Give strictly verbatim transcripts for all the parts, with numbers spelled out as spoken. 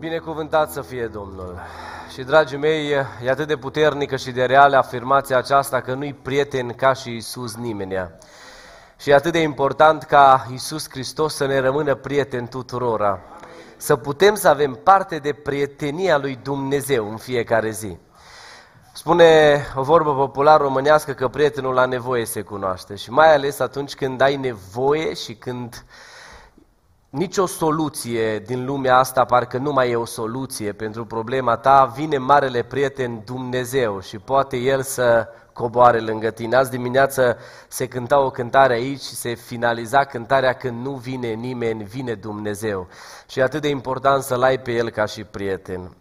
Binecuvântat să fie Domnul! Și, dragii mei, e atât de puternică și de reală afirmația aceasta că nu-i prieten ca și Iisus nimeni. Și e atât de important ca Iisus Hristos să ne rămână prieten tuturora. Să putem să avem parte de prietenia lui Dumnezeu în fiecare zi. Spune o vorbă populară românească că prietenul la nevoie se cunoaște. Și mai ales atunci când ai nevoie și când nicio soluție din lumea asta parcă nu mai e o soluție pentru problema ta, vine marele prieten Dumnezeu și poate El să coboare lângă tine. Azi dimineață se cânta o cântare aici și se finaliza cântarea când nu vine nimeni, vine Dumnezeu. Și e atât de important să-L ai pe El ca și prieten.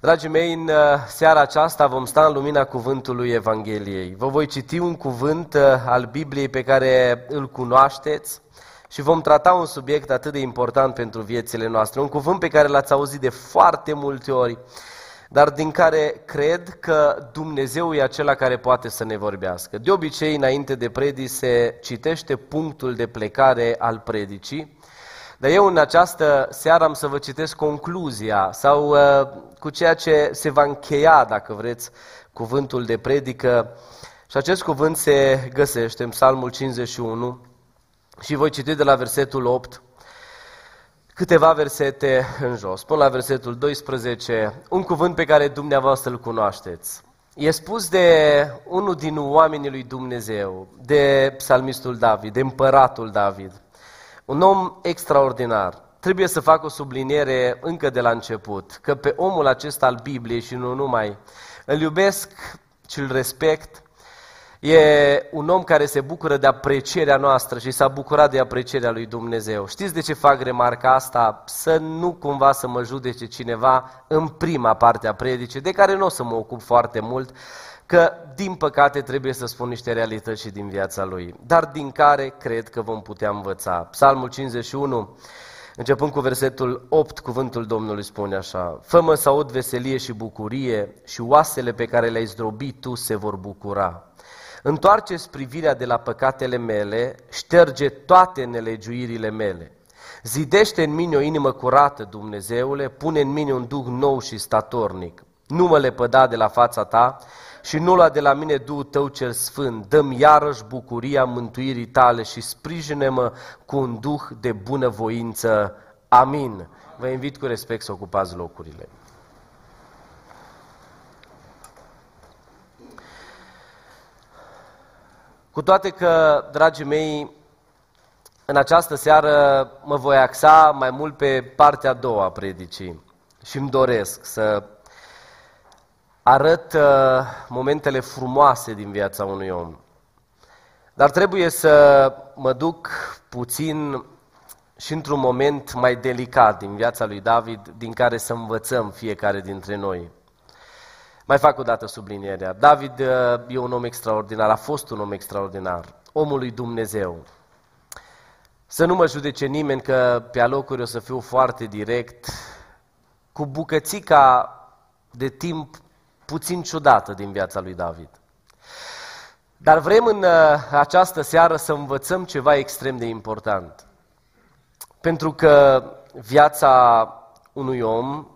Dragii mei, în seara aceasta vom sta în lumina cuvântului Evangheliei. Vă voi citi un cuvânt al Bibliei pe care îl cunoașteți și vom trata un subiect atât de important pentru viețile noastre. Un cuvânt pe care l-ați auzit de foarte multe ori, dar din care cred că Dumnezeu e acela care poate să ne vorbească. De obicei, înainte de predii, se citește punctul de plecare al predicii, dar eu în această seară am să vă citesc concluzia sau uh, cu ceea ce se va încheia, dacă vreți, cuvântul de predică. Și acest cuvânt se găsește în Psalmul cincizeci și unu și voi citi de la versetul opt, câteva versete în jos, până la versetul doisprezece, un cuvânt pe care dumneavoastră îl cunoașteți. E spus de unul din oamenii lui Dumnezeu, de psalmistul David, de împăratul David. Un om extraordinar. Trebuie să fac o subliniere încă de la început, că pe omul acesta al Bibliei și nu numai, îl iubesc și îl respect. E un om care se bucură de aprecierea noastră și s-a bucurat de aprecierea lui Dumnezeu. Știți de ce fac remarca asta? Să nu cumva să mă judece cineva în prima parte a predicii, de care nu o să mă ocup foarte mult, că din păcate trebuie să spun niște realități și din viața lui, dar din care cred că vom putea învăța. Psalmul cincizeci și unu, începând cu versetul opt, cuvântul Domnului spune așa: fă-mă să aud veselie și bucurie și oasele pe care le-ai zdrobit tu se vor bucura. Întoarce-ți privirea de la păcatele mele, șterge toate nelegiuirile mele. Zidește în mine o inimă curată, Dumnezeule, pune în mine un duh nou și statornic. Nu mă lepăda de la fața ta și nu lua de la mine Duhul tău cel sfânt. Dă-mi iarăși bucuria mântuirii tale și sprijină-mă cu un duh de bunăvoință. Amin. Vă invit cu respect să ocupați locurile. Cu toate că, dragii mei, în această seară mă voi axa mai mult pe partea a doua a predicii și îmi doresc să arăt uh, momentele frumoase din viața unui om. Dar trebuie să mă duc puțin și într-un moment mai delicat din viața lui David, din care să învățăm fiecare dintre noi. Mai fac o dată sublinierea. David e un om extraordinar, a fost un om extraordinar, omul lui Dumnezeu. Să nu mă judece nimeni că pe alocuri o să fiu foarte direct, cu bucățica de timp puțin ciudată din viața lui David. Dar vrem în această seară să învățăm ceva extrem de important. Pentru că viața unui om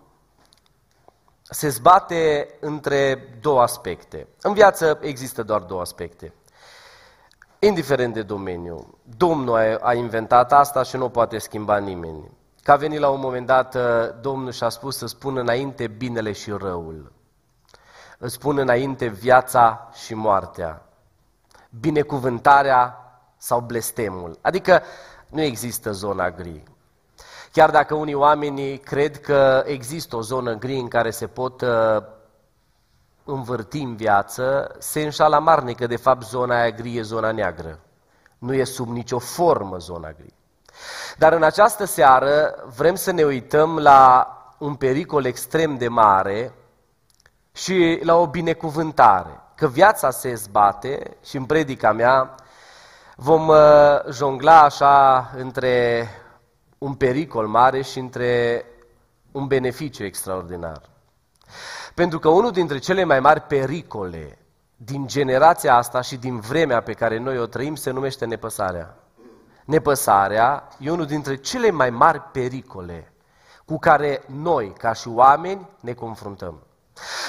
se zbate între două aspecte. În viață există doar două aspecte, indiferent de domeniu. Domnul a inventat asta și nu o poate schimba nimeni. Că a venit la un moment dat Domnul și a spus să spună înainte binele și răul. Îți spun înainte viața și moartea, binecuvântarea sau blestemul. Adică nu există zona gri. Chiar dacă unii oameni cred că există o zonă gri în care se pot uh, învârti în viață, se înșală amarnic că de fapt zona aia gri e zona neagră. Nu e sub nicio formă zona gri. Dar în această seară vrem să ne uităm la un pericol extrem de mare și la o binecuvântare. Că viața se zbate și în predica mea vom uh, jongla așa între un pericol mare și între un beneficiu extraordinar. Pentru că unul dintre cele mai mari pericole din generația asta și din vremea pe care noi o trăim se numește nepăsarea. Nepăsarea e unul dintre cele mai mari pericole cu care noi, ca și oameni, ne confruntăm.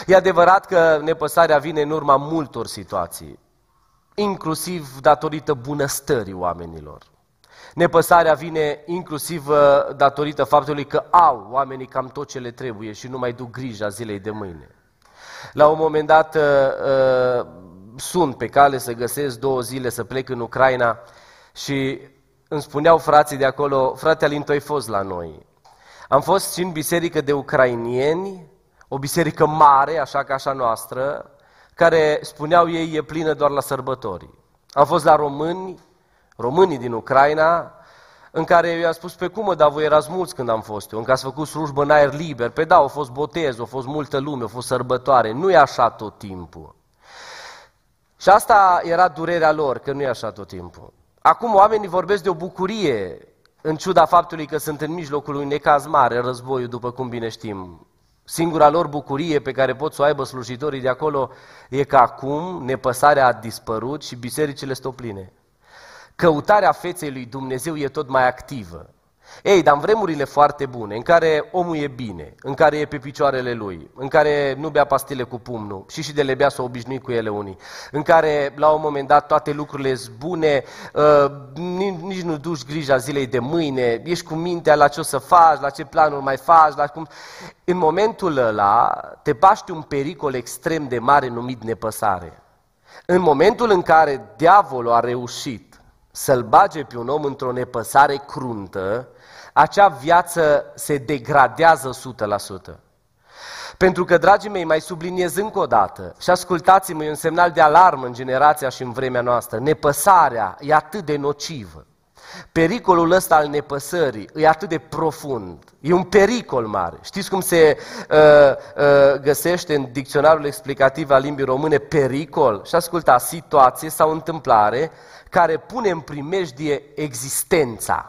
E adevărat că nepăsarea vine în urma multor situații, inclusiv datorită bunăstării oamenilor. Nepăsarea vine inclusiv datorită faptului că au oamenii cam tot ce le trebuie și nu mai duc grija zilei de mâine. La un moment dat sunt pe cale să găsesc două zile să plec în Ucraina și îmi spuneau frații de acolo: frate Alin, tu ai fost la noi. Am fost și în biserică de ucrainieni, o biserică mare, așa ca așa noastră, care, spuneau ei, e plină doar la sărbători. Am fost la români, românii din Ucraina, în care eu i-am spus: pe cum, dar voi erați mulți când am fost eu, încă ați făcut slujbă în aer liber. Pe da, au fost botez, au fost multă lume, au fost sărbătoare, nu e așa tot timpul. Și asta era durerea lor, că nu e așa tot timpul. Acum oamenii vorbesc de o bucurie, în ciuda faptului că sunt în mijlocul unui necaz mare, războiul, după cum bine știm. Singura lor bucurie pe care pot să o aibă slujitorii de acolo e că acum nepăsarea a dispărut și bisericile sunt pline. Căutarea feței lui Dumnezeu e tot mai activă. Ei, dar în vremurile foarte bune, în care omul e bine, în care e pe picioarele lui, în care nu bea pastile cu pumnul, și și de le bea s-o obișnui cu ele unii, în care la un moment dat toate lucrurile sunt bune, uh, nici nu duci grija zilei de mâine, ești cu mintea la ce o să faci, la ce planuri mai faci, la cum... În momentul ăla te paști un pericol extrem de mare numit nepăsare. În momentul în care diavolul a reușit să-l bage pe un om într-o nepăsare cruntă, acea viață se degradează o sută la sută. Pentru că, dragii mei, mai subliniez încă o dată, și ascultați-mă, e un semnal de alarmă în generația și în vremea noastră, nepăsarea e atât de nocivă. Pericolul ăsta al nepăsării e atât de profund, e un pericol mare. Știți cum se uh, uh, găsește în dicționarul explicativ al limbii române pericol? Și ascultați, situație sau întâmplare care pune în primejdie existența.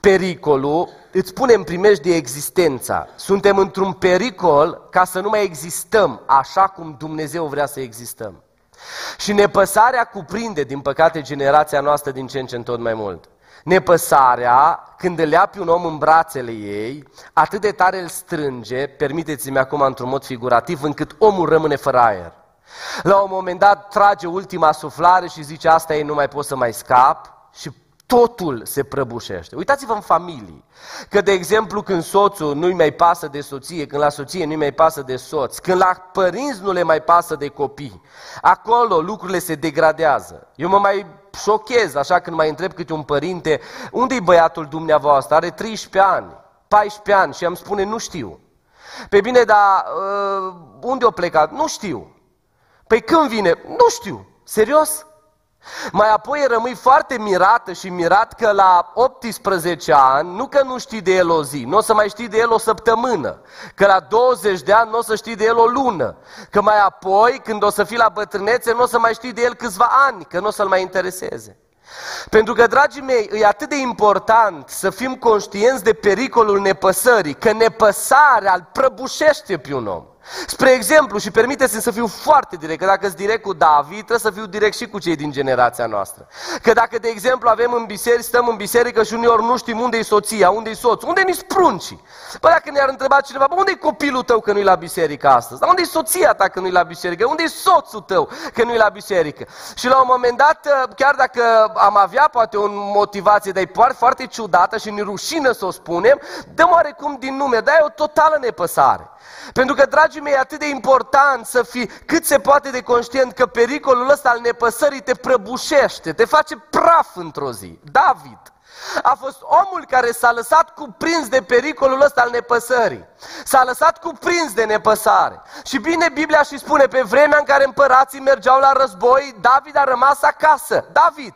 Pericolul îți pune în primejdie existența. Suntem într-un pericol ca să nu mai existăm așa cum Dumnezeu vrea să existăm. Și nepăsarea cuprinde, din păcate, generația noastră din ce în ce în tot mai mult. Nepăsarea, când îl ia pe un om în brațele ei, atât de tare îl strânge, permiteți-mi acum într-un mod figurativ, încât omul rămâne fără aer. La un moment dat trage ultima suflare și zice: asta e, nu mai pot să mai scap, și totul se prăbușește. Uitați-vă în familii, că de exemplu când soțul nu-i mai pasă de soție, când la soție nu-i mai pasă de soț, când la părinți nu le mai pasă de copii, acolo lucrurile se degradează. Eu mă mai șochez așa când mai întreb câte un părinte: unde-i băiatul dumneavoastră? Are treisprezece ani, paisprezece ani, și am spune: nu știu. Pe bine, dar unde o plecat? Nu știu. Păi când vine? Nu știu. Serios? Mai apoi rămâi foarte mirată și mirat că la optsprezece ani, nu că nu știi de el o zi, nu o să mai știi de el o săptămână, că la douăzeci de ani nu o să știi de el o lună, că mai apoi, când o să fii la bătrânețe, nu o să mai știi de el câțiva ani, că nu o să-l mai intereseze. Pentru că, dragii mei, e atât de important să fim conștienți de pericolul nepăsării, că nepăsarea îl prăbușește pe un om. Spre exemplu, și permiteți-mi să fiu foarte direct, că dacă-s direct cu David, trebuie să fiu direct și cu cei din generația noastră. Că dacă, de exemplu, avem în biserică, stăm în biserică și uneori nu știm unde-i soția, unde-i soțul, unde nici pruncii. Păi dacă ne-ar întreba cineva: bă, unde-i copilul tău că nu-i la biserică astăzi? Dar unde-i soția ta că nu-i la biserică? Unde-i soțul tău că nu-i la biserică? Și la un moment dat, chiar dacă am avea poate o motivație de-ai foarte ciudată și ne rușină să o spunem, dăm oarecum din nume, dar e o totală nepăsare. Pentru că, dragii mei, e atât de important să fii cât se poate de conștient că pericolul ăsta al nepăsării te prăbușește, te face praf într-o zi. David a fost omul care s-a lăsat cuprins de pericolul ăsta al nepăsării. S-a lăsat cuprins de nepăsare. Și bine, Biblia și spune: pe vremea în care împărații mergeau la război, David a rămas acasă. David...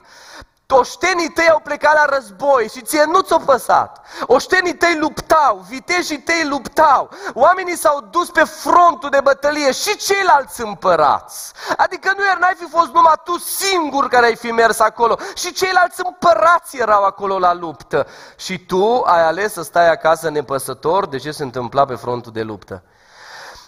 Oștenii tăi au plecat la război și ție nu ți-o păsat. Oștenii tăi luptau, viteșii tăi luptau. Oamenii s-au dus pe frontul de bătălie și ceilalți împărați. Adică nu iar n-ai fi fost numai tu singur care ai fi mers acolo. Și ceilalți împărați erau acolo la luptă. Și tu ai ales să stai acasă nepăsător de ce se întâmpla pe frontul de luptă.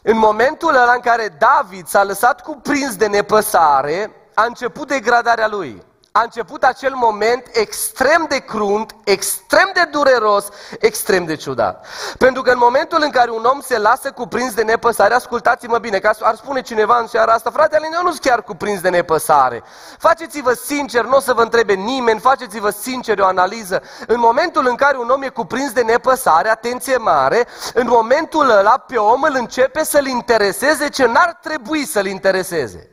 În momentul ăla în care David s-a lăsat cuprins de nepăsare, a început degradarea lui. a început acel moment extrem de crunt, extrem de dureros, extrem de ciudat. Pentru că în momentul în care un om se lasă cuprins de nepăsare, ascultați-mă bine, că ar spune cineva în seara asta, frate Alin, eu nu sunt chiar cuprins de nepăsare. Faceți-vă sincer, nu o să vă întrebe nimeni, faceți-vă sincer o analiză. În momentul în care un om e cuprins de nepăsare, atenție mare, în momentul ăla pe om îl începe să-l intereseze ce n-ar trebui să-l intereseze.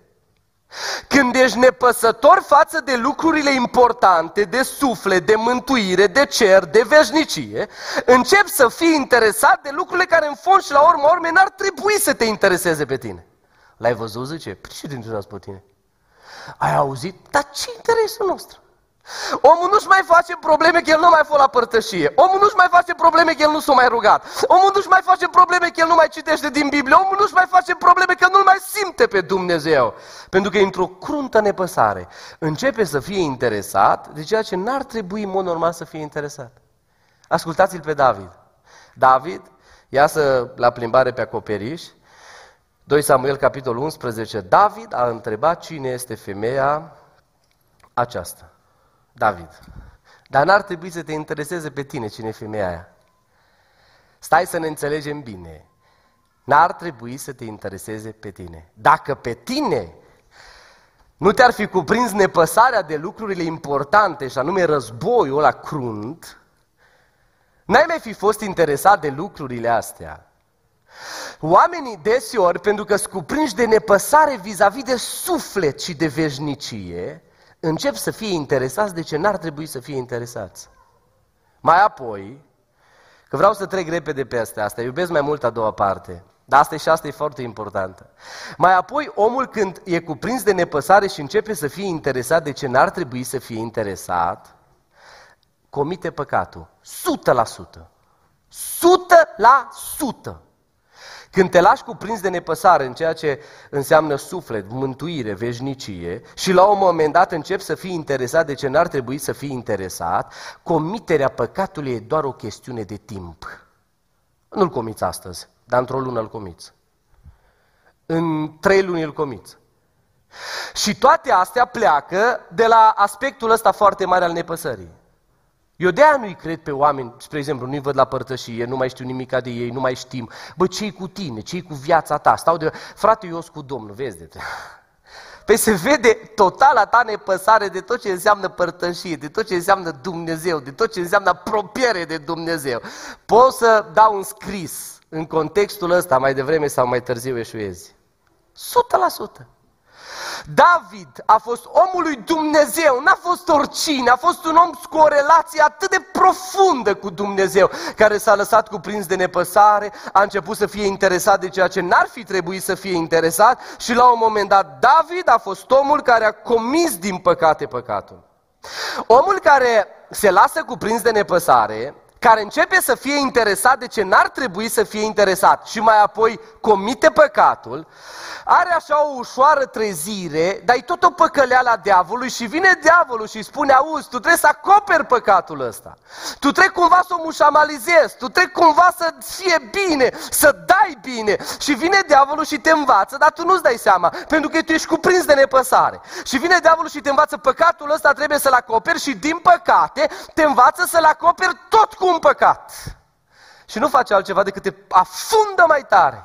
Când ești nepăsător față de lucrurile importante, de suflet, de mântuire, de cer, de veșnicie, începi să fii interesat de lucrurile care în fond și la urmă urme n-ar trebui să te intereseze pe tine. L-ai văzut, zice, ce te interesează pe tine? Ai auzit? Dar ce interesul nostru? Omul nu-și mai face probleme că el nu mai a fost la părtășie. Omul nu-și mai face probleme că el nu s-a mai rugat. Omul nu-și mai face probleme că el nu mai citește din Biblie. Omul nu-și mai face probleme că nu-L mai simte pe Dumnezeu. Pentru că într-o cruntă nepăsare începe să fie interesat de ceea ce n-ar trebui în mod normal să fie interesat. Ascultați-l pe David. David iasă la plimbare pe acoperiș. doi Samuel capitolul unsprezece. David a întrebat cine este femeia aceasta. David, dar n-ar trebui să te intereseze pe tine cine e femeia aia. Stai să ne înțelegem bine. N-ar trebui să te intereseze pe tine. Dacă pe tine nu te-ar fi cuprins nepăsarea de lucrurile importante, și anume războiul ăla crunt, n-ai mai fi fost interesat de lucrurile astea. Oamenii deseori, pentru că sunt cuprinși de nepăsare vis-a-vis de suflet și de veșnicie, încep să fie interesați de ce n-ar trebui să fie interesați. Mai apoi, că vreau să trec repede pe astea, asta, iubesc mai mult a doua parte, dar asta și asta e foarte importantă. Mai apoi, omul când e cuprins de nepăsare și începe să fie interesat de ce n-ar trebui să fie interesat, comite păcatul, o sută la sută. o sută la sută. Când te lași cuprins de nepăsare în ceea ce înseamnă suflet, mântuire, veșnicie și la un moment dat începi să fii interesat de ce n-ar trebui să fii interesat, comiterea păcatului e doar o chestiune de timp. Nu-l comiți astăzi, dar într-o lună îl comiți. În trei luni îl comiți. Și toate astea pleacă de la aspectul ăsta foarte mare al nepăsării. Eu de-aia nu-i cred pe oameni, spre exemplu, nu-i văd la părtășie, nu mai știu nimica de ei, nu mai știm. Bă, ce-i cu tine? Ce-i cu viața ta? Stau de... Frate, eu sunt cu Domnul, vezi de treabă. Păi se vede totala ta nepăsare de tot ce înseamnă părtășie, de tot ce înseamnă Dumnezeu, de tot ce înseamnă apropiere de Dumnezeu. Pot să dau un scris în contextul ăsta, mai devreme sau mai târziu eșuezi. o sută la sută. David a fost omul lui Dumnezeu, n-a fost oricine, a fost un om cu o relație atât de profundă cu Dumnezeu, care s-a lăsat cuprins de nepăsare, a început să fie interesat de ceea ce n-ar fi trebuit să fie interesat și la un moment dat David a fost omul care a comis din păcate păcatul. Omul care se lasă cuprins de nepăsare, care începe să fie interesat de ce n-ar trebui să fie interesat și mai apoi comite păcatul, are așa o ușoară trezire, dar e tot o păcăleală diavolului și vine diavolul și îi spune, auzi, tu trebuie să acoperi păcatul ăsta, tu trebuie cumva să o mușamalizezi, tu trebuie cumva să fie bine, să dai bine și vine diavolul și te învață, dar tu nu-ți dai seama, pentru că tu ești cuprins de nepăsare și vine diavolul și te învață, păcatul ăsta trebuie să-l acoperi și din păcate te învață să-l acoperi tot cu un păcat. Și nu face altceva decât te afundă mai tare.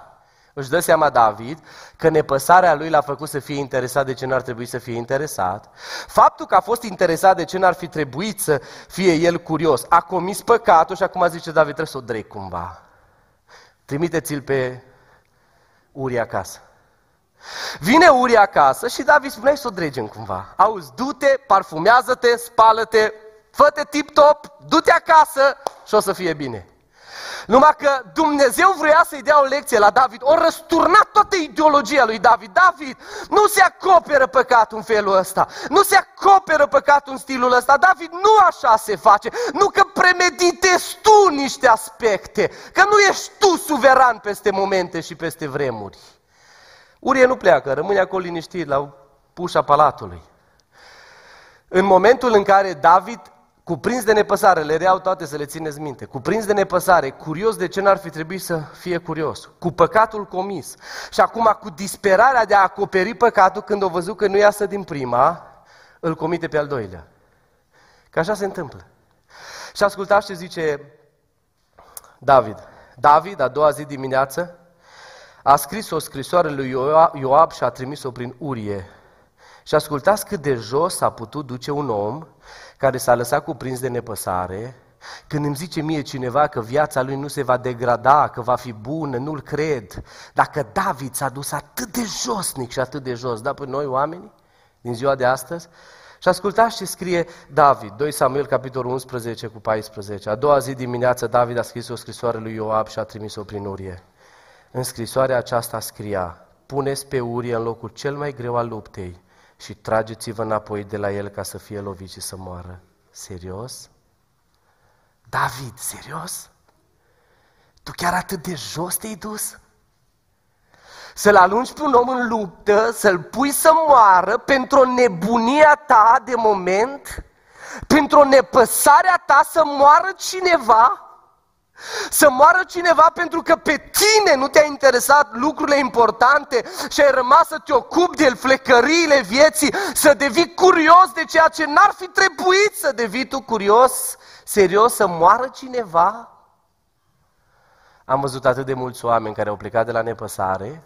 Își dă seama David că nepăsarea lui l-a făcut să fie interesat de ce n-ar trebui să fie interesat. Faptul că a fost interesat de ce n-ar fi trebuit să fie el curios, a comis păcatul și acum zice David, trebuie să o drec cumva. Trimite-ți-l pe Uria acasă. Vine Uria acasă și David spune, să o dregem cumva. Auzi, du-te, parfumează-te, spală-te, fă-te tip-top, du-te acasă și o să fie bine. Numai că Dumnezeu vrea să-i dea o lecție la David, o răsturna toată ideologia lui David. David, nu se acoperă păcatul în felul ăsta, nu se acoperă păcatul în stilul ăsta. David, nu așa se face, nu că premeditezi tu niște aspecte, că nu ești tu suveran peste momente și peste vremuri. Urie nu pleacă, rămâne acolo liniștit la ușa palatului. În momentul în care David, cuprins de nepăsare, le reiau toate să le țineți minte, cuprins de nepăsare, curios de ce n-ar fi trebuit să fie curios, cu păcatul comis și acum cu disperarea de a acoperi păcatul, când o văzut că nu iasă din prima, îl comite pe al doilea. Că așa se întâmplă. Și ascultați ce zice David. David, a doua zi dimineață, a scris o scrisoare lui Ioab și a trimis-o prin Urie. Și ascultați cât de jos s-a putut duce un om care s-a lăsat cuprins de nepăsare. Când îmi zice mie cineva că viața lui nu se va degrada, că va fi bună, nu-l cred. Dacă David s-a dus atât de josnic și atât de jos, dar până noi oamenii din ziua de astăzi. Și ascultați ce scrie David, doi Samuel, capitolul unsprezece cu paisprezece. A doua zi dimineață David a scris o scrisoare lui Ioab și a trimis-o prin Urie. În scrisoarea aceasta scria: puneți pe Urie în locul cel mai greu al luptei și trageți-vă înapoi de la el ca să fie lovit și să moară. Serios? David, serios? Tu chiar atât de jos te-ai dus? Să-l alungi pe un om în luptă, să-l pui să moară pentru o nebunia ta de moment, pentru o nepăsarea ta să moară cineva, să moară cineva pentru că pe tine nu te-a interesat lucrurile importante și ai rămas să te ocupi de flecăriile vieții, să devii curios de ceea ce n-ar fi trebuit să devii tu curios. Serios, să moară cineva? Am văzut atât de mulți oameni care au plecat de la nepăsare,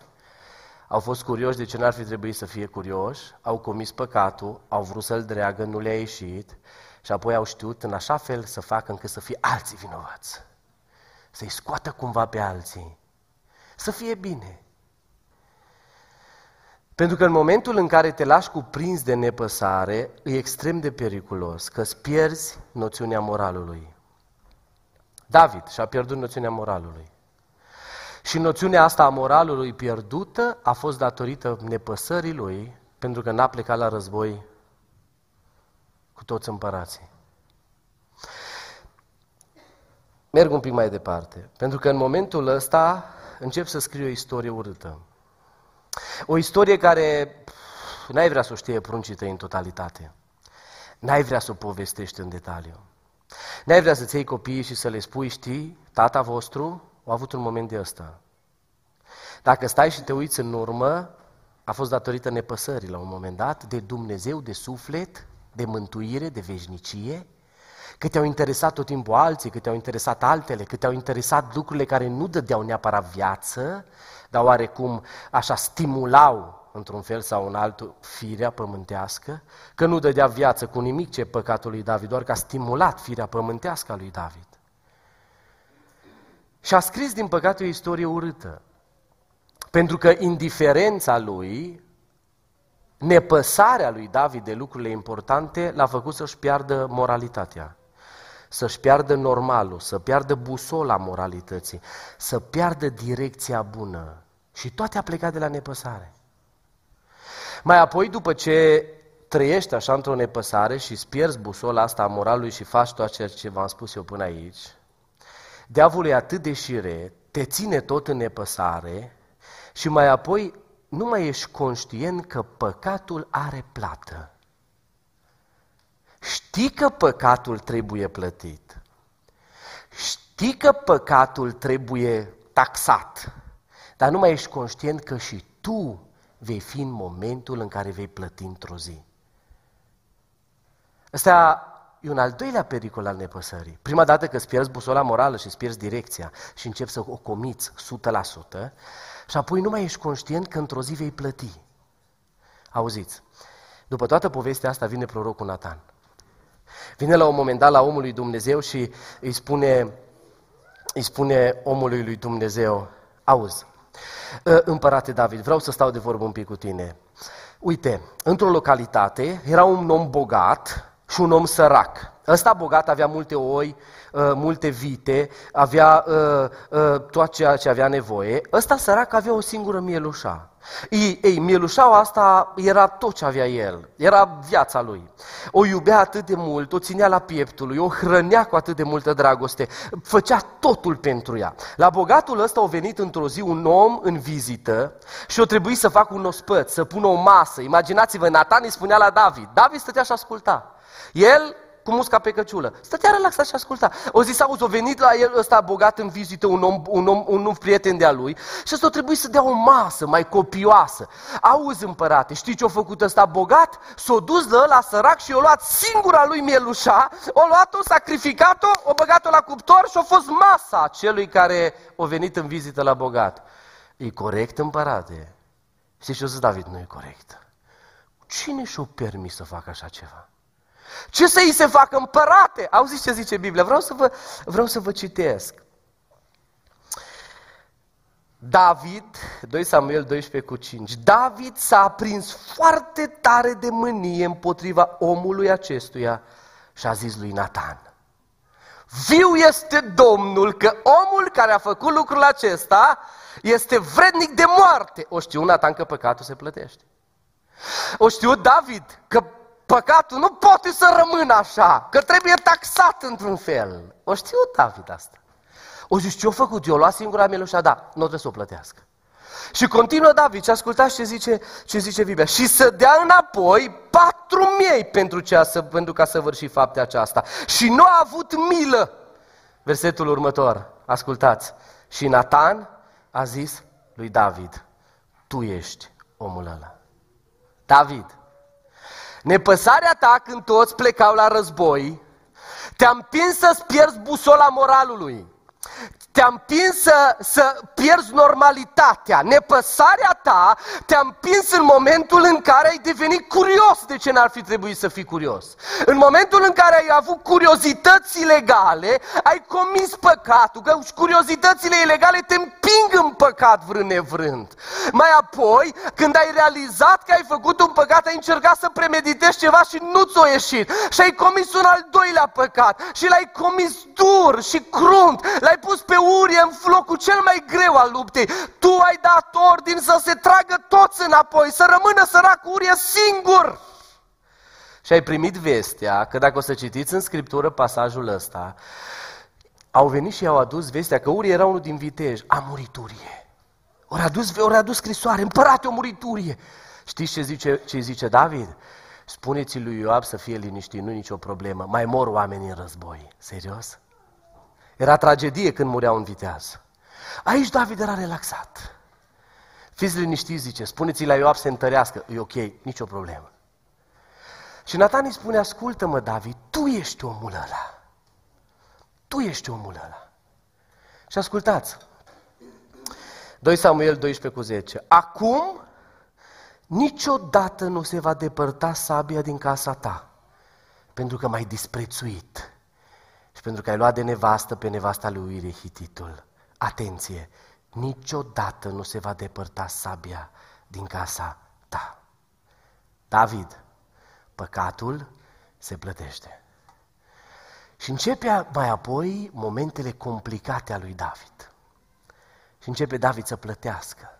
au fost curioși de ce n-ar fi trebuit să fie curioși, au comis păcatul, au vrut să-l dreagă, nu le-a ieșit și apoi au știut în așa fel să facă încât să fie alții vinovați. Să-i scoată cumva pe alții, să fie bine. Pentru că în momentul în care te lași cuprins de nepăsare, e extrem de periculos, că îți pierzi noțiunea moralului. David și-a pierdut noțiunea moralului. Și noțiunea asta a moralului pierdută a fost datorită nepăsării lui, pentru că n-a plecat la război cu toți împărații. Merg un pic mai departe, pentru că în momentul ăsta încep să scriu o istorie urâtă. O istorie care n-ai vrea să o știe pruncii tăi în totalitate. N-ai vrea să o povestești în detaliu. N-ai vrea să-ți iei copiii și să le spui: știi, tata vostru a avut un moment de ăsta. Dacă stai și te uiți în urmă, a fost datorită nepăsării la un moment dat, de Dumnezeu, de suflet, de mântuire, de veșnicie, că te-au interesat tot timpul alții, că te-au interesat altele, că te-au interesat lucrurile care nu dădeau neapărat viață, dar oarecum așa stimulau, într-un fel sau în altul, firea pământească, că nu dădea viață cu nimic ce păcatul lui David, doar că a stimulat firea pământească a lui David. Și a scris, din păcate, o istorie urâtă, pentru că indiferența lui, nepăsarea lui David de lucrurile importante, l-a făcut să-și piardă moralitatea, să-și piardă normalul, să piardă busola moralității, să piardă direcția bună. Și toate a plecat de la nepăsare. Mai apoi, după ce trăiești așa într-o nepăsare și îți pierzi busola asta a moralului și faci tot ceea ce v-am spus eu până aici, diavolul e atât de șire, te ține tot în nepăsare și mai apoi nu mai ești conștient că păcatul are plată. Știi că păcatul trebuie plătit. Știi că păcatul trebuie taxat. Dar nu mai ești conștient că și tu vei fi în momentul în care vei plăti într-o zi. Ăsta e un al doilea pericol al nepăsării. Prima dată că îți pierzi busola morală și îți pierzi direcția și începi să o comiți o sută la sută și apoi nu mai ești conștient că într-o zi vei plăti. Auziți, după toată povestea asta vine prorocul Natan. Vine la un moment dat la omul lui Dumnezeu și îi spune, îi spune omului lui Dumnezeu: auzi, împărate David, vreau să stau de vorbă un pic cu tine. Uite, într-o localitate era un om bogat și un om sărac. Ăsta bogat avea multe oi, multe vite, avea tot ceea ce avea nevoie. Ăsta sărac avea o singură mielușa. Ei, ei, mielușaua asta era tot ce avea el, era viața lui. O iubea atât de mult, o ținea la pieptul lui, o hrănea cu atât de multă dragoste, făcea totul pentru ea. La bogatul ăsta a venit într-o zi un om în vizită și o trebuie să facă un ospăț, să pună o masă. Imaginați-vă, Natan îi spunea la David, David stătea și asculta. El cu musca pe căciulă. Stătea relaxat și asculta. O zis, auzi, o venit la el ăsta bogat în vizită, un om, un om, un om prieten de-a lui, și ăsta o trebuie să dea o masă mai copioasă. Auzi, împărate, știi ce-a făcut ăsta bogat? S-a dus la ăla sărac și i-a luat singura lui mielușa, o luat-o, sacrificat-o, o băgat-o la cuptor și a fost masa celui care a venit în vizită la bogat. E corect, împărate? Știi ce-o zis David? Nu e corect. Cine și-o permis să facă așa ceva? Ce să îi se facă, împărate? Auziți ce zice Biblia? Vreau să vă, vreau să vă citesc. David, doi Samuel doisprezece cu cinci. David s-a aprins foarte tare de mânie împotriva omului acestuia și a zis lui Natan: viu este Domnul că omul care a făcut lucrul acesta este vrednic de moarte. O știu Natan că păcatul se plătește. O știu David că păcatul nu poate să rămână așa, că trebuie taxat într-un fel. O știu David asta. O zis, ce-o făcut? Eu o luat singura mielușa, da, nu trebuie să o plătească. Și continuă David, și ascultați ce zice, ce zice Biblia. Și să dea înapoi patru miei pentru, cea, pentru ca să săvârși faptea aceasta. Și nu a avut milă. Versetul următor, ascultați. Și Natan a zis lui David: tu ești omul ăla. David, nepăsarea ta când toți plecau la război te-a împins să-ți pierzi busola moralului. Te-a împins să, să pierzi normalitatea. Nepăsarea ta te-a împins în momentul în care ai devenit curios de ce n-ar fi trebuit să fii curios. În momentul în care ai avut curiozități ilegale, ai comis păcatul, că curiozitățile ilegale te împing în păcat vrând nevrând. Mai apoi, când ai realizat că ai făcut un păcat, ai încercat să premeditezi ceva și nu ți-o ieșit. Și ai comis un al doilea păcat și l-ai comis dur și crunt, l-ai pus pe urie în locul cel mai greu al luptei. Tu ai dat ordin să se tragă toți înapoi, să rămână săracul urie singur. Și ai primit vestea că, dacă o să citiți în Scriptură pasajul ăsta, au venit și i-au adus vestea că Urie era unul din viteji. A murit Urie. Au adus, au adus scrisoare: împărate, a murit Urie. Știți ce zice, ce zice David? Spuneți lui Ioab să fie liniștit, nu e nicio problemă. Mai mor oamenii în război. Serios? Era tragedie când murea un viteaz. Aici David era relaxat. Fiți liniștiți, zice, spuneți-i la Ioab să întărească. E ok, nicio problemă. Și Natan îi spune: ascultă-mă, David, tu ești omul ăla. Tu ești omul ăla. Și ascultați. doi Samuel doisprezece cu zece. Acum niciodată nu se va depărta sabia din casa ta, pentru că m-ai disprețuit și pentru că ai luat de nevastă pe nevasta lui Urie Hititul. Atenție! Niciodată nu se va depărta sabia din casa ta. David, păcatul se plătește. Și începe mai apoi momentele complicate a lui David. Și începe David să plătească.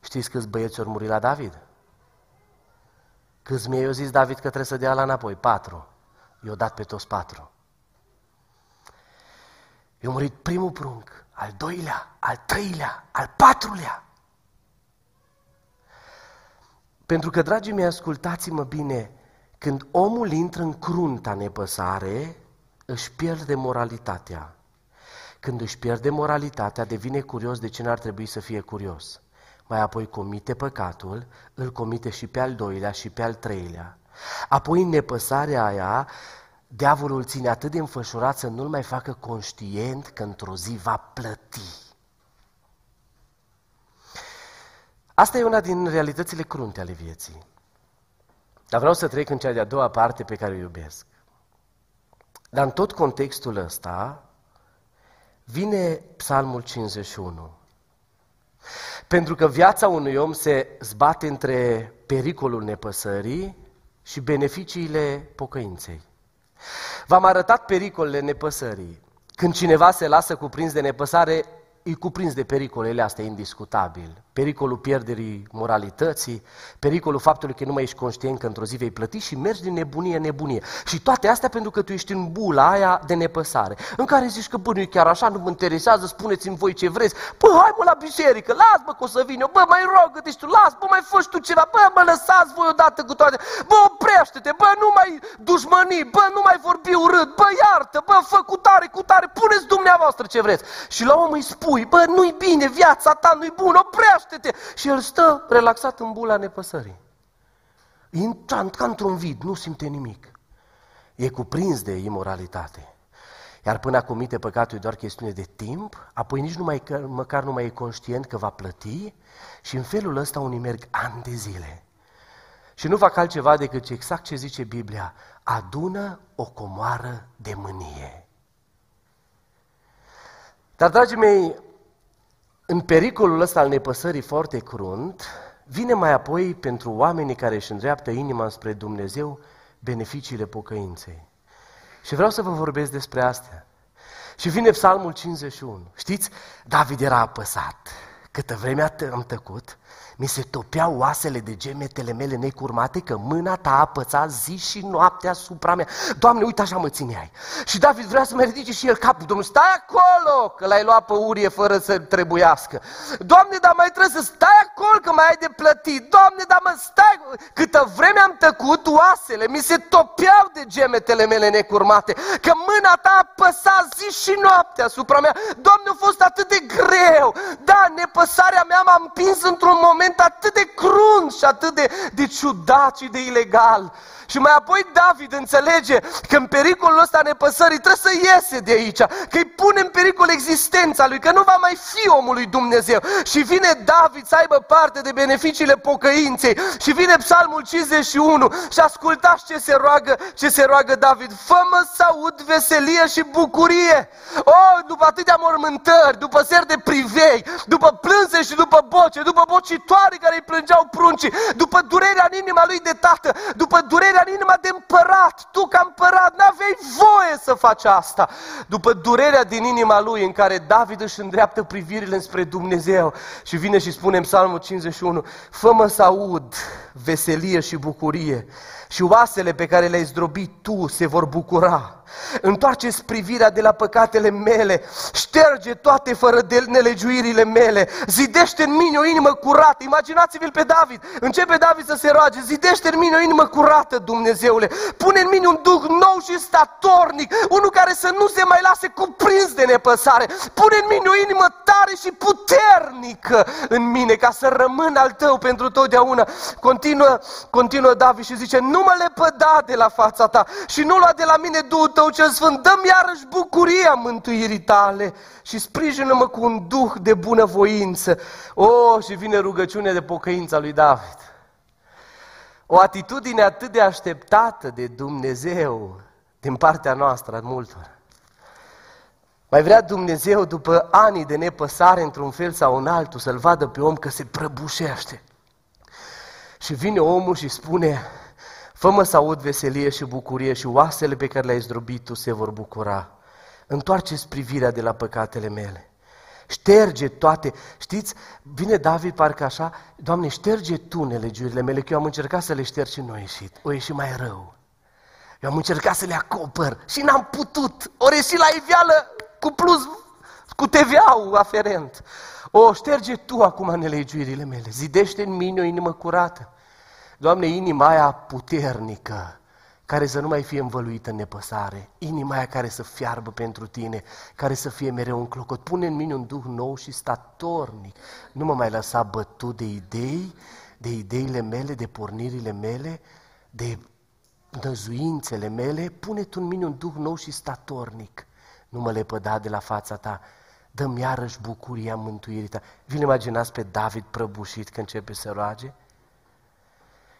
Știți câți băieți ori muri la David? Câți mi-au zis David că trebuie să dea la înapoi? Patru. I-au dat pe toți patru. I-a murit primul prunc, al doilea, al treilea, al patrulea. Pentru că, dragii mei, ascultați-mă bine, când omul intră în crunta nepăsare, își pierde moralitatea. Când își pierde moralitatea, devine curios de ce n-ar trebui să fie curios. Mai apoi comite păcatul, îl comite și pe al doilea și pe al treilea. Apoi, în nepăsarea aia, diavolul îl ține atât de înfășurat să nu-l mai facă conștient că într-o zi va plăti. Asta e una din realitățile crunte ale vieții. Dar vreau să trec în cea de-a doua parte pe care o iubesc. Dar în tot contextul ăsta vine Psalmul cincizeci și unu. Pentru că viața unui om se zbate între pericolul nepăsării și beneficiile pocăinței. V-am arătat pericolele nepăsării. Când cineva se lasă cuprins de nepăsare, îi cuprins de pericolele astea, indiscutabil. pericolul pierderii moralității, pericolul faptului că nu mai ești conștient că într-o zi vei plăti și mergi din nebunie în nebunie. Și toate astea pentru că tu ești în bula aia de nepăsare, în care zici că bă, nu-i chiar așa, nu mă interesează, spuneți-mi voi ce vreți, bă, hai mă la biserică, las mă că o să vin eu, bă, mai rogă-te tu, las, bă, mai fă și tu ceva, bă, mă lăsați voi odată cu toate, bă, oprește-te, bă, nu mai dușmăni, bă, nu mai vorbi urât, bă, iartă, bă, fă cu tare, cu tare, puneți dumneavoastră ce vreți. Și la om îi spui, bă, nu-i bine, viața ta nu-i bună, oprește. Și el stă relaxat în bula nepăsării. Intră ca într-un vid, nu simte nimic. E cuprins de imoralitate. Iar până comite păcatul e doar chestiune de timp, apoi nici nu mai, măcar nu mai e conștient că va plăti și în felul ăsta unii merg ani de zile. Și nu fac altceva decât exact ce zice Biblia, adună o comoară de mânie. Dar, dragii mei, în pericolul ăsta al nepăsării foarte crunt, vine mai apoi pentru oamenii care își îndreaptă inima spre Dumnezeu beneficiile pocăinței. Și vreau să vă vorbesc despre astea. Și vine Psalmul cincizeci și unu. Știți? David era apăsat. Câtă vreme am tăcut, mi se topeau oasele de gemetele mele necurmate, că mâna ta apăța zi și noaptea asupra mea. Doamne, uite așa mă țineai. Și David vrea să mă ridice și el capul. Domnul, stai acolo, că l-ai luat pe Urie fără să trebuiască. Doamne, dar mai trebuie să stai acolo, că mai ai de plătit. Doamne, dar mă stai. Câtă vreme am tăcut, oasele mi se topeau de gemetele mele necurmate, că mâna ta apăsa zi și noaptea asupra mea. Doamne, a fost atât de greu. Da, nepăsarea mea m-a împins într-un moment atât de crunt și atât de, de ciudat și de ilegal. Și mai apoi David înțelege că în pericolul ăsta nepăsării trebuie să iese de aici, că îi pune în pericol existența lui, că nu va mai fi omul lui Dumnezeu. Și vine David să aibă parte de beneficiile pocăinței și vine Psalmul cincizeci și unu și ascultați ce se roagă, ce se roagă David. Fă-mă să aud veselie și bucurie. Oh, după atâtea mormântări, după seri de privei, după plânse și după boce, după bocitoare care îi plângeau pruncii, după durerea în inima lui de tată, după durerea în inima de împărat, tu ca împărat n-aveai voie să faci asta, după durerea din inima lui în care David își îndreaptă privirile înspre Dumnezeu și vine și spune în Psalmul cincizeci și unu, fă-mă să aud veselie și bucurie și oasele pe care le-ai zdrobit tu se vor bucura. Întoarceți privirea de la păcatele mele, șterge toate fără de nelegiuirile mele, zidește în mine o inimă curată. Imaginați-vă pe David, începe David să se roage, zidește în mine o inimă curată, Dumnezeule, pune în mine un duh nou și statornic, unul care să nu se mai lase cuprins de nepăsare, pune în mine o inimă tare și puternică în mine, ca să rămân al tău pentru totdeauna. Continuă, continuă David și zice, nu mă lepăda de la fața ta și nu lua de la mine Duhul tău cel sfânt, dă-mi iarăși bucuria mântuirii tale și sprijină-mă cu un duh de bunăvoință. Oh, și vine rugăciunea de pocăință a lui David. O atitudine atât de așteptată de Dumnezeu din partea noastră, a multor. Mai vrea Dumnezeu, după ani de nepăsare, într-un fel sau în altul, să-l vadă pe om că se prăbușește. Și vine omul și spune, fă-mă să aud veselie și bucurie și oasele pe care le-ai zdrobit tu se vor bucura. Întoarceți privirea de la păcatele mele. Șterge toate. Știți, vine David parcă așa, Doamne, șterge tu nelegiurile mele, că eu am încercat să le șterg și nu a ieșit. O ieși mai rău. Eu am încercat să le acopăr și n-am putut. O ieși la iveală cu plus, cu T V A-ul aferent. O, șterge tu acum nelegiurile mele. Zidește în mine o inimă curată. Doamne, inima aia puternică, care să nu mai fie învăluită în nepăsare, inima aia care să fiarbă pentru tine, care să fie mereu un clocot, pune în mine un duh nou și statornic, nu mă mai lăsa bătut de idei, de ideile mele, de pornirile mele, de năzuințele mele, pune tu în mine un duh nou și statornic, nu mă lepăda de la fața ta, dă-mi iarăși bucuria mântuirii ta. Vi-l imaginați pe David prăbușit când începe să roage?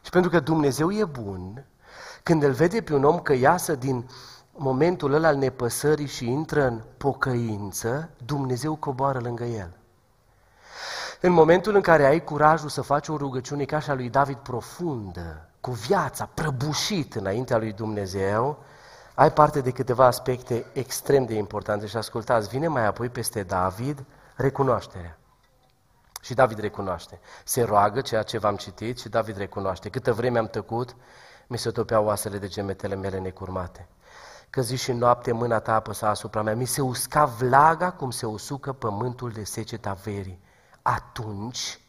Și pentru că Dumnezeu e bun, când îl vede pe un om că iasă din momentul ăla al nepăsării și intră în pocăință, Dumnezeu coboară lângă el. În momentul în care ai curajul să faci o rugăciune ca și a lui David profundă, cu viața, prăbușit înaintea lui Dumnezeu, ai parte de câteva aspecte extrem de importante. Și ascultați, vine mai apoi peste David recunoașterea. Și David recunoaște. Se roagă, ceea ce v-am citit, și David recunoaște. Câtă vreme am tăcut, mi se topeau oasele de gemetele mele necurmate. Că zi și noapte mâna ta apăsa asupra mea, mi se usca vlaga cum se usucă pământul de seceta verii. Atunci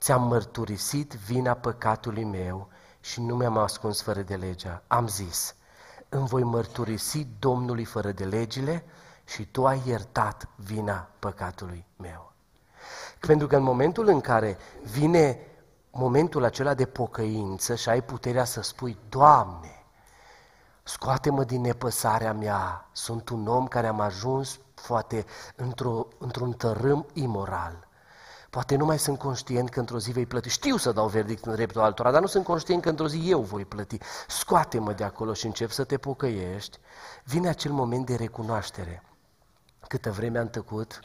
ți-am mărturisit vina păcatului meu și nu mi-am ascuns fără de legea. Am zis, îmi voi mărturisi Domnului fără de legile și tu ai iertat vina păcatului meu. Pentru că în momentul în care vine momentul acela de pocăință și ai puterea să spui, Doamne, scoate-mă din nepăsarea mea, sunt un om care am ajuns poate într-o, într-un tărâm imoral. Poate nu mai sunt conștient că într-o zi vei plăti. Știu să dau verdict în dreptul altora, dar nu sunt conștient că într-o zi eu voi plăti. Scoate-mă de acolo și încep să te pocăiești. Vine acel moment de recunoaștere. Câtă vreme am tăcut,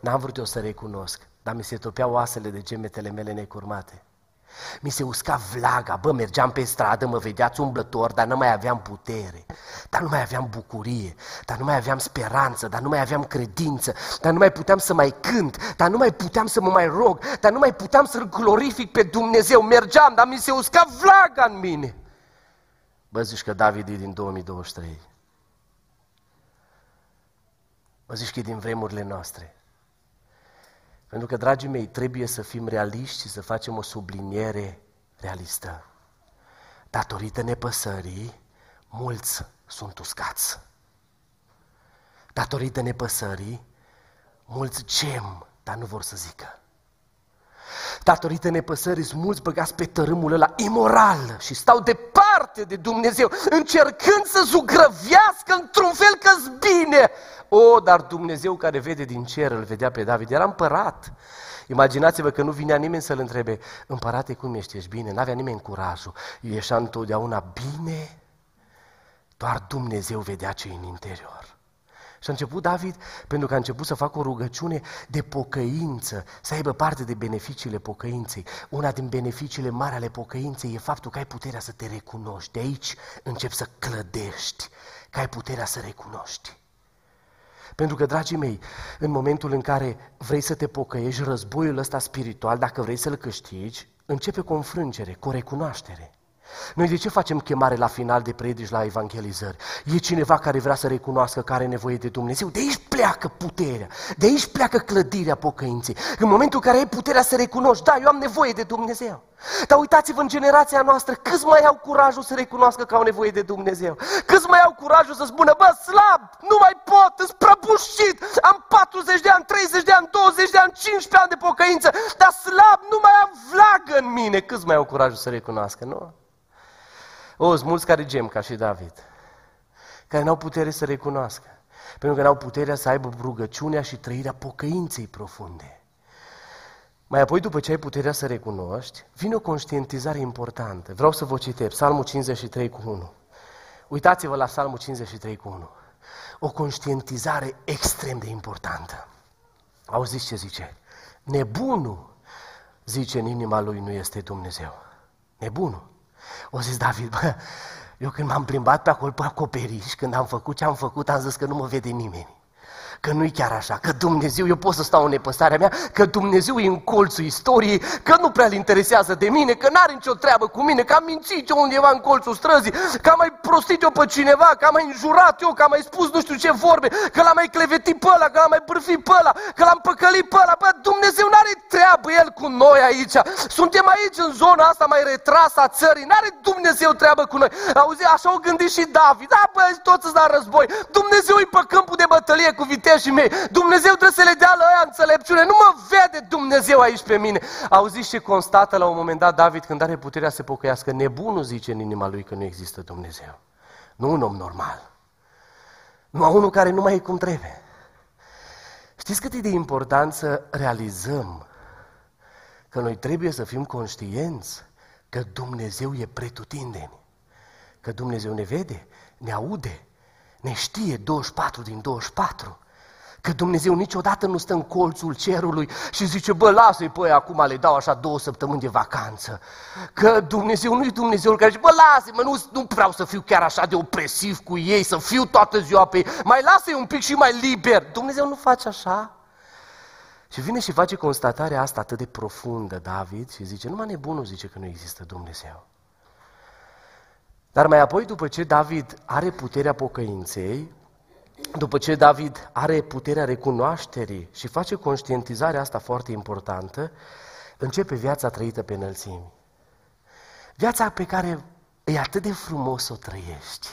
n-am vrut eu să recunosc, dar mi se topeau oasele de gemetele mele necurmate. Mi se usca vlaga, bă, mergeam pe stradă, mă vedeați umblător, dar nu mai aveam putere, dar nu mai aveam bucurie, dar nu mai aveam speranță, dar nu mai aveam credință, dar nu mai puteam să mai cânt, dar nu mai puteam să mă mai rog, dar nu mai puteam să-L glorific pe Dumnezeu, mergeam, dar mi se usca vlaga în mine. Bă, zici că David e din două mii douăzeci și trei. Bă, zici că e din vremurile noastre. Pentru că, dragii mei, trebuie să fim realiști și să facem o subliniere realistă. Datorită nepăsării, mulți sunt uscați. Datorită nepăsării, mulți gem, dar nu vor să zică. Datorită nepăsării, sunt mulți băgați pe tărâmul ăla imoral și stau departe de Dumnezeu, încercând să zugrăvească într-un fel că-s bine. O, dar Dumnezeu care vede din cer, îl vedea pe David, era împărat. Imaginați-vă că nu vinea nimeni să-l întrebe, împărate, cum ești, ești bine? N-avea nimeni curajul, ieșea întotdeauna bine, doar Dumnezeu vedea ce în interior. Și a început David, pentru că a început să facă o rugăciune de pocăință, să aibă parte de beneficiile pocăinței. Una din beneficiile mari ale pocăinței e faptul că ai puterea să te recunoști. De aici începi să clădești, că ai puterea să recunoști. Pentru că, dragii mei, în momentul în care vrei să te pocăiești, războiul ăsta spiritual, dacă vrei să-l câștigi, începe cu o înfrângere, cu o recunoaștere. Noi de ce facem chemare la final de predici, la evangelizări? E cineva care vrea să recunoască că are nevoie de Dumnezeu. De aici pleacă puterea, de aici pleacă clădirea pocăinței. În momentul în care ai puterea să recunoști, da, eu am nevoie de Dumnezeu. Dar uitați-vă în generația noastră, câți mai au curajul să recunoască că au nevoie de Dumnezeu? Câți mai au curajul să spună, bă, slab, nu mai pot, îți prăbușit, am patruzeci de ani, treizeci de ani, douăzeci de ani, cincisprezece ani de pocăință, dar slab, nu mai am vlagă în mine. Câți mai au curajul să recunoască, nu? O, sunt mulți care gem ca și David, care n-au putere să recunoască, pentru că n-au puterea să aibă rugăciunea și trăirea pocăinței profunde. Mai apoi, după ce ai puterea să recunoști, vine o conștientizare importantă. Vreau să vă citesc Psalmul cincizeci și trei cu unu. Uitați-vă la Psalmul cincizeci și trei cu unu. O conștientizare extrem de importantă. Auziți ce zice? Nebunul, zice, în inima lui nu este Dumnezeu. Nebunul. O zis David, bă, eu când m-am plimbat pe acolo pe acoperiș, când am făcut ce am făcut, am zis că nu mă vede nimeni, că nu-i chiar așa, că Dumnezeu, eu pot să stau în nepăsarea mea, că Dumnezeu e în colțul istoriei, că nu prea-L interesează de mine, că n-are nicio treabă cu mine, că am mințit eu undeva în colțul străzii, că am mai prostit eu pe cineva, că am mai înjurat eu, că am mai spus nu știu ce vorbe, că l-am mai clevetit pe ăla, că l-am mai bârfit pe ăla, că l-am păcălit pe ăla. Bă, Dumnezeu n-are treabă El cu noi aici, suntem aici în zona asta mai retrasă a țării, n-are Dumnezeu treabă cu noi. Auzi, așa o gândi și David, da, bă, toți îți la război, Dumnezeu e pe câmpul de bătălie cu viteză. Și mei, Dumnezeu trebuie să le dea la aia înțelepciune, nu mă vede Dumnezeu aici pe mine. Auziți ce constată la un moment dat David când are puterea să pocăiască? Nebunul zice în inima lui că nu există Dumnezeu. Nu un om normal, nu unul care nu mai e cum trebuie. Știți cât e de important să realizăm că noi trebuie să fim conștienți că Dumnezeu e pretutindeni, că Dumnezeu ne vede, ne aude, ne știe douăzeci și patru din douăzeci și patru. Că Dumnezeu niciodată nu stă în colțul cerului și zice, bă, lasă-i pe aia, acum le dau așa două săptămâni de vacanță. Că Dumnezeu nu e Dumnezeul care zice, bă, lasă-i, mă, nu, nu vreau să fiu chiar așa de opresiv cu ei, să fiu toată ziua pe ei, mai lasă-i un pic și mai liber. Dumnezeu nu face așa. Și vine și face constatarea asta atât de profundă David și zice, numai nebunul zice că nu există Dumnezeu. Dar mai apoi, după ce David are puterea pocăinței, după ce David are puterea recunoașterii și face conștientizarea asta foarte importantă, începe viața trăită pe înălțimi. Viața pe care e atât de frumos o trăiești.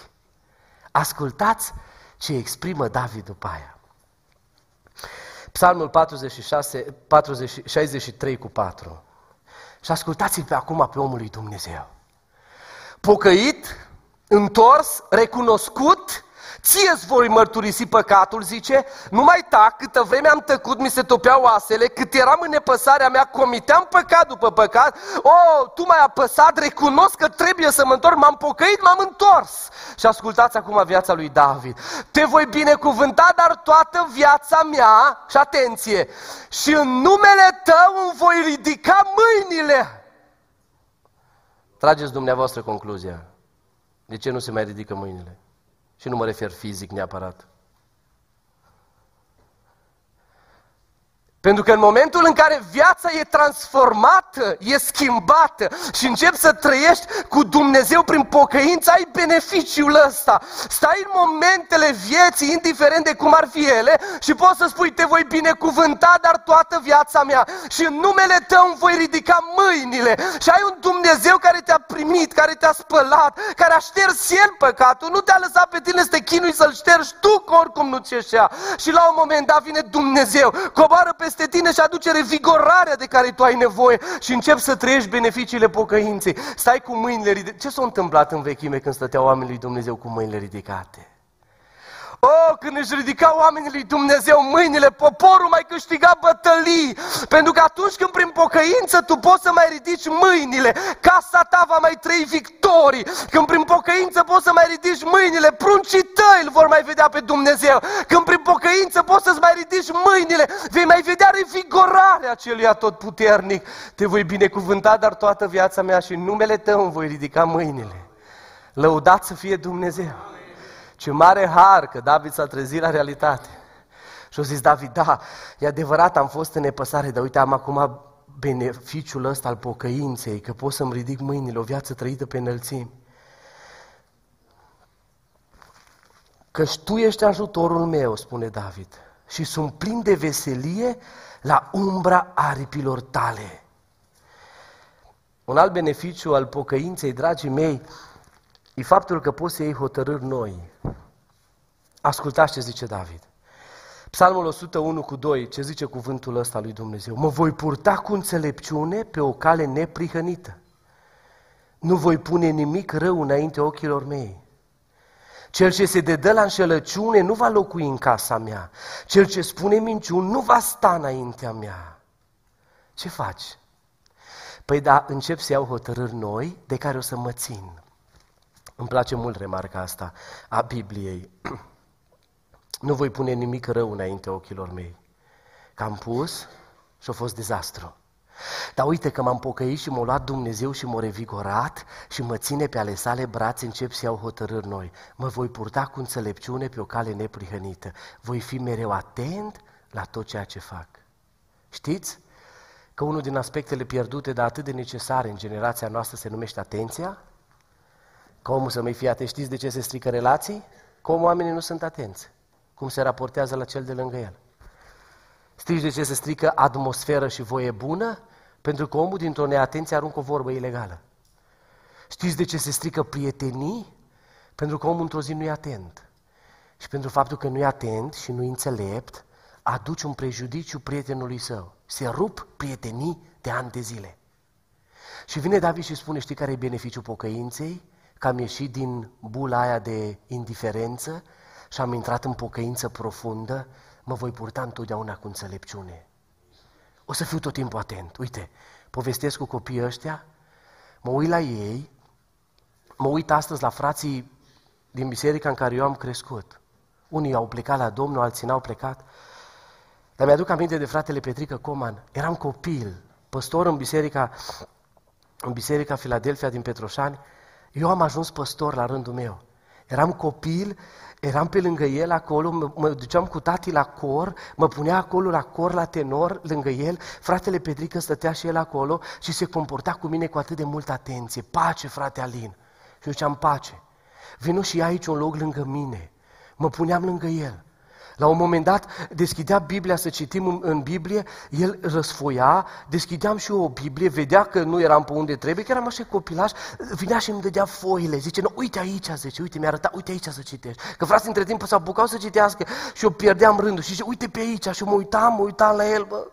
Ascultați ce exprimă David după aia. Psalmul patruzeci și șase, patruzeci, șaizeci și trei cu patru. Și ascultați-l pe acum pe omul lui Dumnezeu. Pocăit, întors, recunoscut, ție-ți voi mărturisi păcatul, zice, nu mai tac, câtă vreme am tăcut, mi se topeau oasele, cât eram în nepăsarea mea, comiteam păcat după păcat, o, tu m-ai apăsat, recunosc că trebuie să mă întorc, m-am pocăit, m-am întors. Și ascultați acum viața lui David. Te voi binecuvânta, dar toată viața mea, și atenție, și în numele tău îmi voi ridica mâinile. Trageți dumneavoastră concluzia. De ce nu se mai ridică mâinile? Și nu mă refer fizic neapărat. Pentru că în momentul în care viața e transformată, e schimbată și începi să trăiești cu Dumnezeu prin pocăință, ai beneficiul ăsta. Stai în momentele vieții, indiferent de cum ar fi ele, și poți să spui, te voi binecuvânta, dar toată viața mea. Și în numele tău îmi voi ridica mâinile. Și ai un Dumnezeu care te-a primit, care te-a spălat, care a șters el păcatul, nu te-a lăsat pe tine să te chinui să-l ștergi tu, că oricum nu-ți ieșea. Și la un moment dat vine Dumnezeu, coboară pe peste tine și aduce revigorarea de care tu ai nevoie și începi să trăiești beneficiile pocăinței. Stai cu mâinile ridicate. Ce s-a întâmplat în vechime când stăteau oamenii lui Dumnezeu cu mâinile ridicate? Oh, când își ridicau oamenii lui Dumnezeu mâinile, poporul mai câștiga bătălii. Pentru că atunci când prin pocăință tu poți să mai ridici mâinile, casa ta va mai trăi victorii. Când prin pocăință poți să mai ridici mâinile, pruncii tăi îl vor mai vedea pe Dumnezeu. Când prin pocăință poți să-ți mai ridici mâinile, vei mai vedea revigorarea celui atotputernic. Te voi binecuvânta, dar toată viața mea și în numele tău îmi voi ridica mâinile. Lăudat să fie Dumnezeu! Ce mare har că David s-a trezit la realitate. Și a zis David, da, e adevărat, am fost în nepăsare, dar uite, am acum beneficiul ăsta al pocăinței, că pot să-mi ridic mâinile, o viață trăită pe înălțimi. Căci tu ești ajutorul meu, spune David, și sunt plin de veselie la umbra aripilor tale. Un alt beneficiu al pocăinței, dragii mei, e faptul că poți să iei hotărâri noi. Ascultați ce zice David. Psalmul o sută unu cu doi, ce zice cuvântul ăsta lui Dumnezeu? Mă voi purta cu înțelepciune pe o cale neprihănită. Nu voi pune nimic rău înainte ochilor mei. Cel ce se dedă la înșelăciune nu va locui în casa mea. Cel ce spune minciuni nu va sta înaintea mea. Ce faci? Păi da, încep să iau hotărâri noi de care o să mă țin. Îmi place mult remarca asta a Bibliei. Nu voi pune nimic rău înainte ochilor mei. Că am pus și a fost dezastru. Dar uite că m-am pocăit și m-a luat Dumnezeu și m-a revigorat și mă ține pe ale sale brațe, încep să iau hotărâri noi. Mă voi purta cu înțelepciune pe o cale neprihănită. Voi fi mereu atent la tot ceea ce fac. Știți că unul din aspectele pierdute, dar atât de necesare în generația noastră, se numește atenția? Că omul să mai fie atent. Știți de ce se strică relații? Că oamenii nu sunt atenți. Cum se raportează la cel de lângă el. Știți de ce se strică atmosferă și voie bună? Pentru că omul dintr-o neatenție aruncă o vorbă ilegală. Știți de ce se strică prietenii? Pentru că omul într-o zi nu e atent. Și pentru faptul că nu e atent și nu e înțelept, aduce un prejudiciu prietenului său. Se rup prietenii de ani de zile. Și vine David și spune, știi care e beneficiul pocăinței? Că am ieșit din bula aia de indiferență și am intrat în pocăință profundă, mă voi purta întotdeauna cu înțelepciune. O să fiu tot timpul atent. Uite, povestesc cu copiii ăștia, mă uit la ei, mă uit astăzi la frații din biserica în care eu am crescut. Unii au plecat la Domnul, alții n-au plecat. Dar mi-aduc aminte de fratele Petrică Coman. Eram copil, păstor în biserica, în biserica Filadelfia din Petroșani. Eu am ajuns păstor la rândul meu. Eram copil, eram pe lângă el acolo, mă, mă duceam cu tati la cor, mă punea acolo la cor, la tenor, lângă el, fratele Petrică stătea și el acolo și se comporta cu mine cu atât de multă atenție. Pace, frate Alin! Și eu ziceam, pace! Vino și aici un loc lângă mine, mă puneam lângă el. La un moment dat deschidea Biblia să citim în, în Biblie, el răsfoia, deschideam și eu o Biblie, vedea că nu eram pe unde trebuie, că eram așa copilaș, vinea și îmi dădea foile, zice, nu, uite aici, zice, uite, mi-a arătat, uite aici să citești. Că frații între timp s-au bucat să citească și eu pierdeam rândul și zice, uite pe aici, și eu mă uitam, mă uitam la el, bă.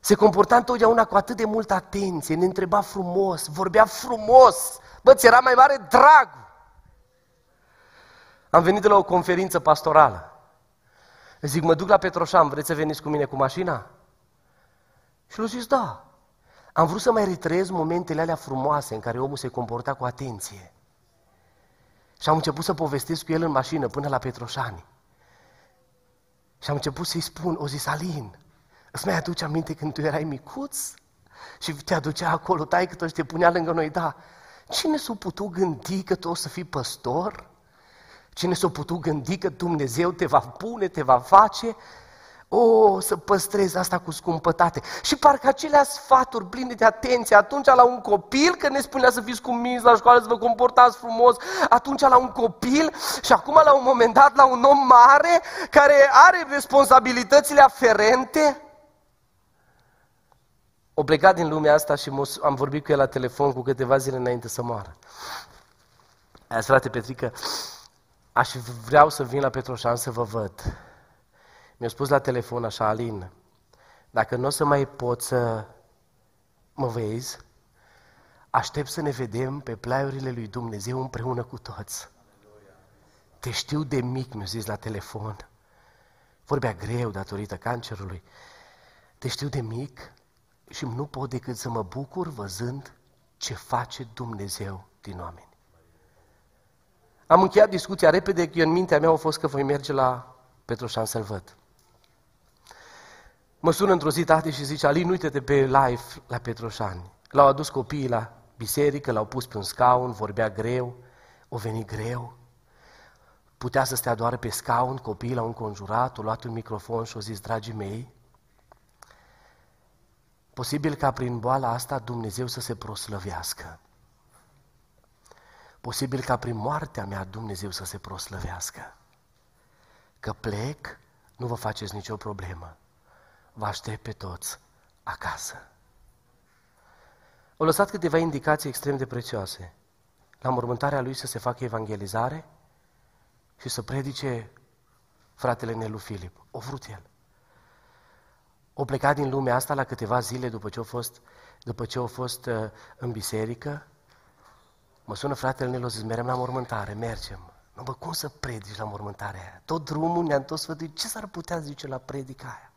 Se comporta întotdeauna cu atât de multă atenție, ne întreba frumos, vorbea frumos, bă, ți era mai mare drag. Am venit de la o conferință pastorală. Zic, mă duc la Petroșan, vreți să veniți cu mine cu mașina? Și l-a zis, da. Am vrut să mai retrăiesc momentele alea frumoase în care omul se comporta cu atenție. Și am început să povestesc cu el în mașină până la Petroșani. Și am început să-i spun, o zis, Alin, îți mai aduce aminte când tu erai micuț? Și te aducea acolo, taică-te și te punea lângă noi, da. Cine s-a putut gândi că tu o să fii păstor? Cine s-a putut gândi că Dumnezeu te va pune, te va face? O, să păstrezi asta cu scumpătate. Și parcă acelea sfaturi pline de atenție, atunci la un copil, că ne spunea să fiți cuminți la școală, să vă comportați frumos, atunci la un copil și acum la un moment dat la un om mare care are responsabilitățile aferente. O plecat din lumea asta și am vorbit cu el la telefon cu câteva zile înainte să moară. Aia, frate Petrică, aș vreau să vin la Petroșan să vă văd. Mi-a spus la telefon așa, Alin, dacă nu o să mai pot să mă vezi, aștept să ne vedem pe plaiurile lui Dumnezeu împreună cu toți. Te știu de mic, mi-a zis la telefon. Vorbea greu datorită cancerului. Te știu de mic și nu pot decât să mă bucur văzând ce face Dumnezeu din oameni. Am încheiat discuția repede, că eu în mintea mea a fost că voi merge la Petroșan să-l văd. Mă sună într-o zi tati și zice, Alin, uite-te pe live la Petroșani. L-au adus copiii la biserică, l-au pus pe un scaun, vorbea greu, o venit greu. Putea să stea doar pe scaun, copiii l-au înconjurat, au luat un microfon și au zis, dragii mei, posibil ca prin boala asta Dumnezeu să se proslăvească. Posibil ca prin moartea mea Dumnezeu să se proslăvească. Că plec, nu vă faceți nicio problemă. Vă aștept pe toți acasă. Au lăsat câteva indicații extrem de prețioase. La mormântarea lui să se facă evangelizare și să predice fratele Nelu Filip. O vrut el. O pleca din lumea asta la câteva zile după ce a fost, după ce a fost uh, în biserică. Mă sună fratele Nelu, zice, merem la mormântare, mergem. Nu, bă, cum să predici la mormântarea aia? Tot drumul ne-am tot sfătuit, ce s-ar putea zice la predica aia?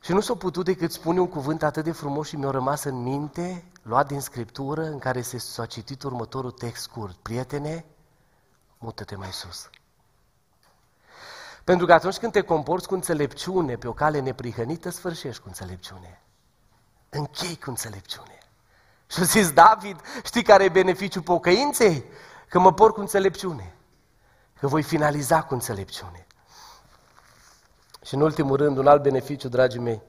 Și nu s-a putut decât spune un cuvânt atât de frumos și mi-a rămas în minte, luat din Scriptură, în care s-a citit următorul text scurt. Prietene, mută-te mai sus. Pentru că atunci când te comporți cu înțelepciune pe o cale neprihănită, sfârșești cu înțelepciune. Închei cu înțelepciune. Și-a zis, David, știi care e beneficiul pocăinței? Că mă por cu înțelepciune. Că voi finaliza cu înțelepciune. Și în ultimul rând, un alt beneficiu, dragii mei,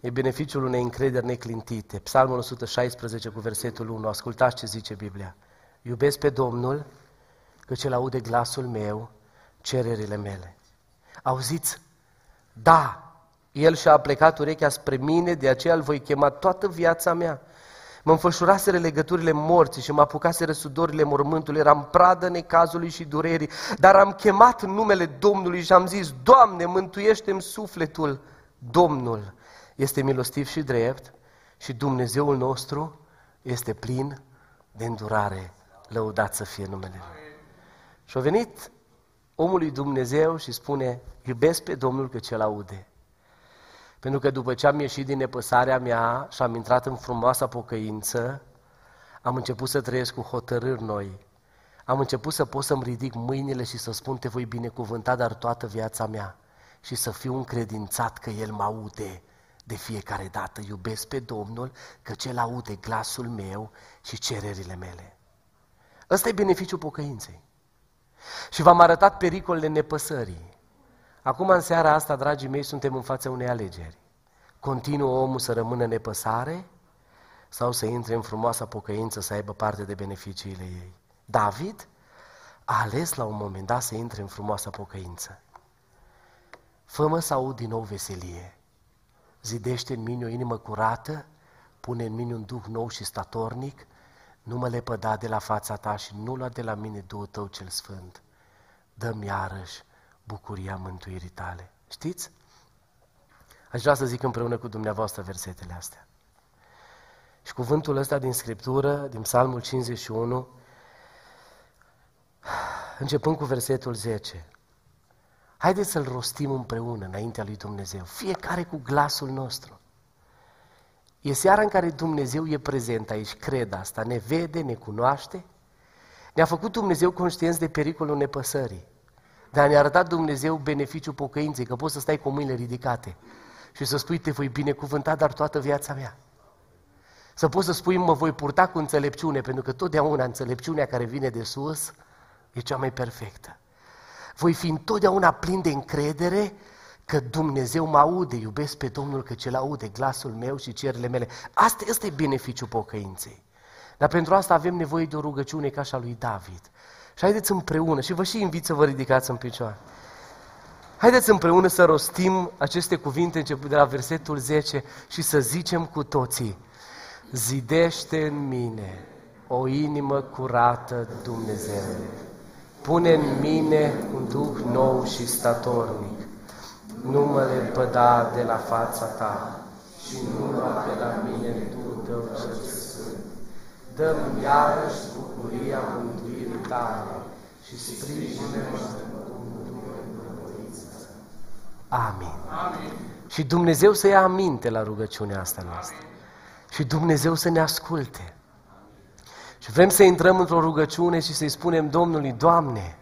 e beneficiul unei încrederi neclintite. Psalmul o sută șaisprezece cu versetul unu, ascultați ce zice Biblia. Iubesc pe Domnul, căci El aude glasul meu, cererile mele. Auziți? Da, El și-a plecat urechea spre mine, de aceea îl voi chema toată viața mea. Mă înfășuraseră legăturile morții și mă apucaseră sudorile mormântului, eram pradă necazului și durerii, dar am chemat numele Domnului și am zis, Doamne, mântuiește-mi sufletul, Domnul este milostiv și drept și Dumnezeul nostru este plin de îndurare, lăudat să fie numele Lui. Și-a venit omul lui Dumnezeu și spune, iubesc pe Domnul că ce-l aude. Pentru că după ce am ieșit din nepăsarea mea și am intrat în frumoasa pocăință, am început să trăiesc cu hotărâri noi. Am început să pot să-mi ridic mâinile și să spun, te voi binecuvânta, dar toată viața mea. Și să fiu încredințat că El mă aude De fiecare dată iubesc pe Domnul, că cel aude glasul meu și cererile mele. Ăsta e beneficiul pocăinței. Și v-am arătat pericolele nepăsării. Acum, în seara asta, dragii mei, suntem în fața unei alegeri. Continuă omul să rămână nepăsare sau să intre în frumoasa pocăință, să aibă parte de beneficiile ei? David a ales la un moment dat să intre în frumoasa pocăință. Fă-mă să aud din nou veselie. Zidește în mine o inimă curată, pune în mine un duh nou și statornic, nu mă lepăda de la fața ta și nu lua de la mine Duhul tău cel sfânt. Dă-mi iarăși bucuria mântuirii tale. Știți? Aș vrea să zic împreună cu dumneavoastră versetele astea. Și cuvântul ăsta din Scriptură, din Psalmul cincizeci și unu, începând cu versetul zece. Haideți să-l rostim împreună înaintea lui Dumnezeu, fiecare cu glasul nostru. E seara în care Dumnezeu e prezent aici, cred asta, ne vede, ne cunoaște. Ne-a făcut Dumnezeu conștienți de pericolul nepăsării, dar ne-a arătat Dumnezeu beneficiul pocăinței, că poți să stai cu mâinile ridicate și să spui: te voi binecuvânta, dar toată viața mea. Să poți să spui: mă voi purta cu înțelepciune, pentru că totdeauna înțelepciunea care vine de sus e cea mai perfectă. Voi fi întotdeauna plin de încredere că Dumnezeu mă aude, iubesc pe Domnul că cel aude glasul meu și cererile mele. Asta este beneficiul pocăinței. Dar pentru asta avem nevoie de o rugăciune ca și a lui David. Și haideți împreună, și vă și invit să vă ridicați în picioare. Haideți împreună să rostim aceste cuvinte începând de la versetul zece și să zicem cu toții: zidește în mine o inimă curată, Dumnezeule. Pune în mine un duh nou și statornic. Nu mă lepăda de la fața ta și nu lua de la mine Duhul tău cel sfânt. Dă-mi iarăși bucuria mântuirii tale și sprijină-mă cu mântuirea. Amin. Amin. Și Dumnezeu să ia aminte la rugăciunea asta noastră. Amin. Și Dumnezeu să ne asculte. Și vrem să intrăm într-o rugăciune și să-i spunem Domnului: Doamne,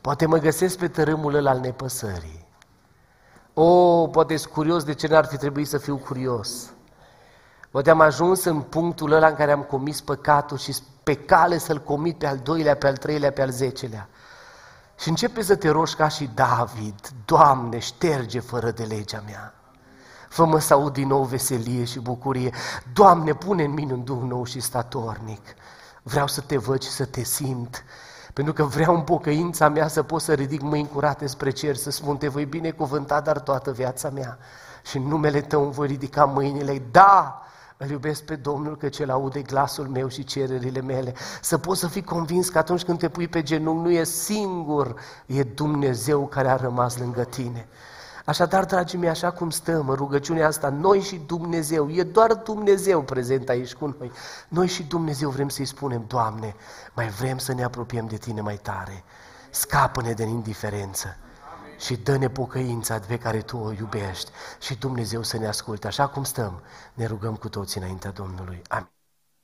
poate mă găsesc pe tărâmul ăla al nepăsării. O, poate-s curios de ce n-ar fi trebuit să fiu curios. Poate am ajuns în punctul ăla în care am comis păcatul și pe cale să-l comit pe al doilea, pe al treilea, pe al zecelea. Și începe să te rogi ca și David: Doamne, șterge fără de legea mea. Fă-mă să aud din nou veselie și bucurie. Doamne, pune în mine un duh nou și statornic. Vreau să te văd și să te simt, pentru că vreau în pocăința mea să pot să ridic mâini curate spre cer, să spun: te voi binecuvânta, dar toată viața mea. Și în numele tău îmi voi ridica mâinile. Da, îl iubesc pe Domnul că cel aude glasul meu și cererile mele. Să poți să fii convins că atunci când te pui pe genunchi, nu e singur, e Dumnezeu care a rămas lângă tine. Așadar, dragii mei, așa cum stăm în rugăciunea asta, noi și Dumnezeu, e doar Dumnezeu prezent aici cu noi, noi și Dumnezeu vrem să-i spunem: Doamne, mai vrem să ne apropiem de Tine mai tare, scapă-ne de indiferență și dă-ne pocăința pe care Tu o iubești, și Dumnezeu să ne asculte. Așa cum stăm, ne rugăm cu toții înaintea Domnului. Amin.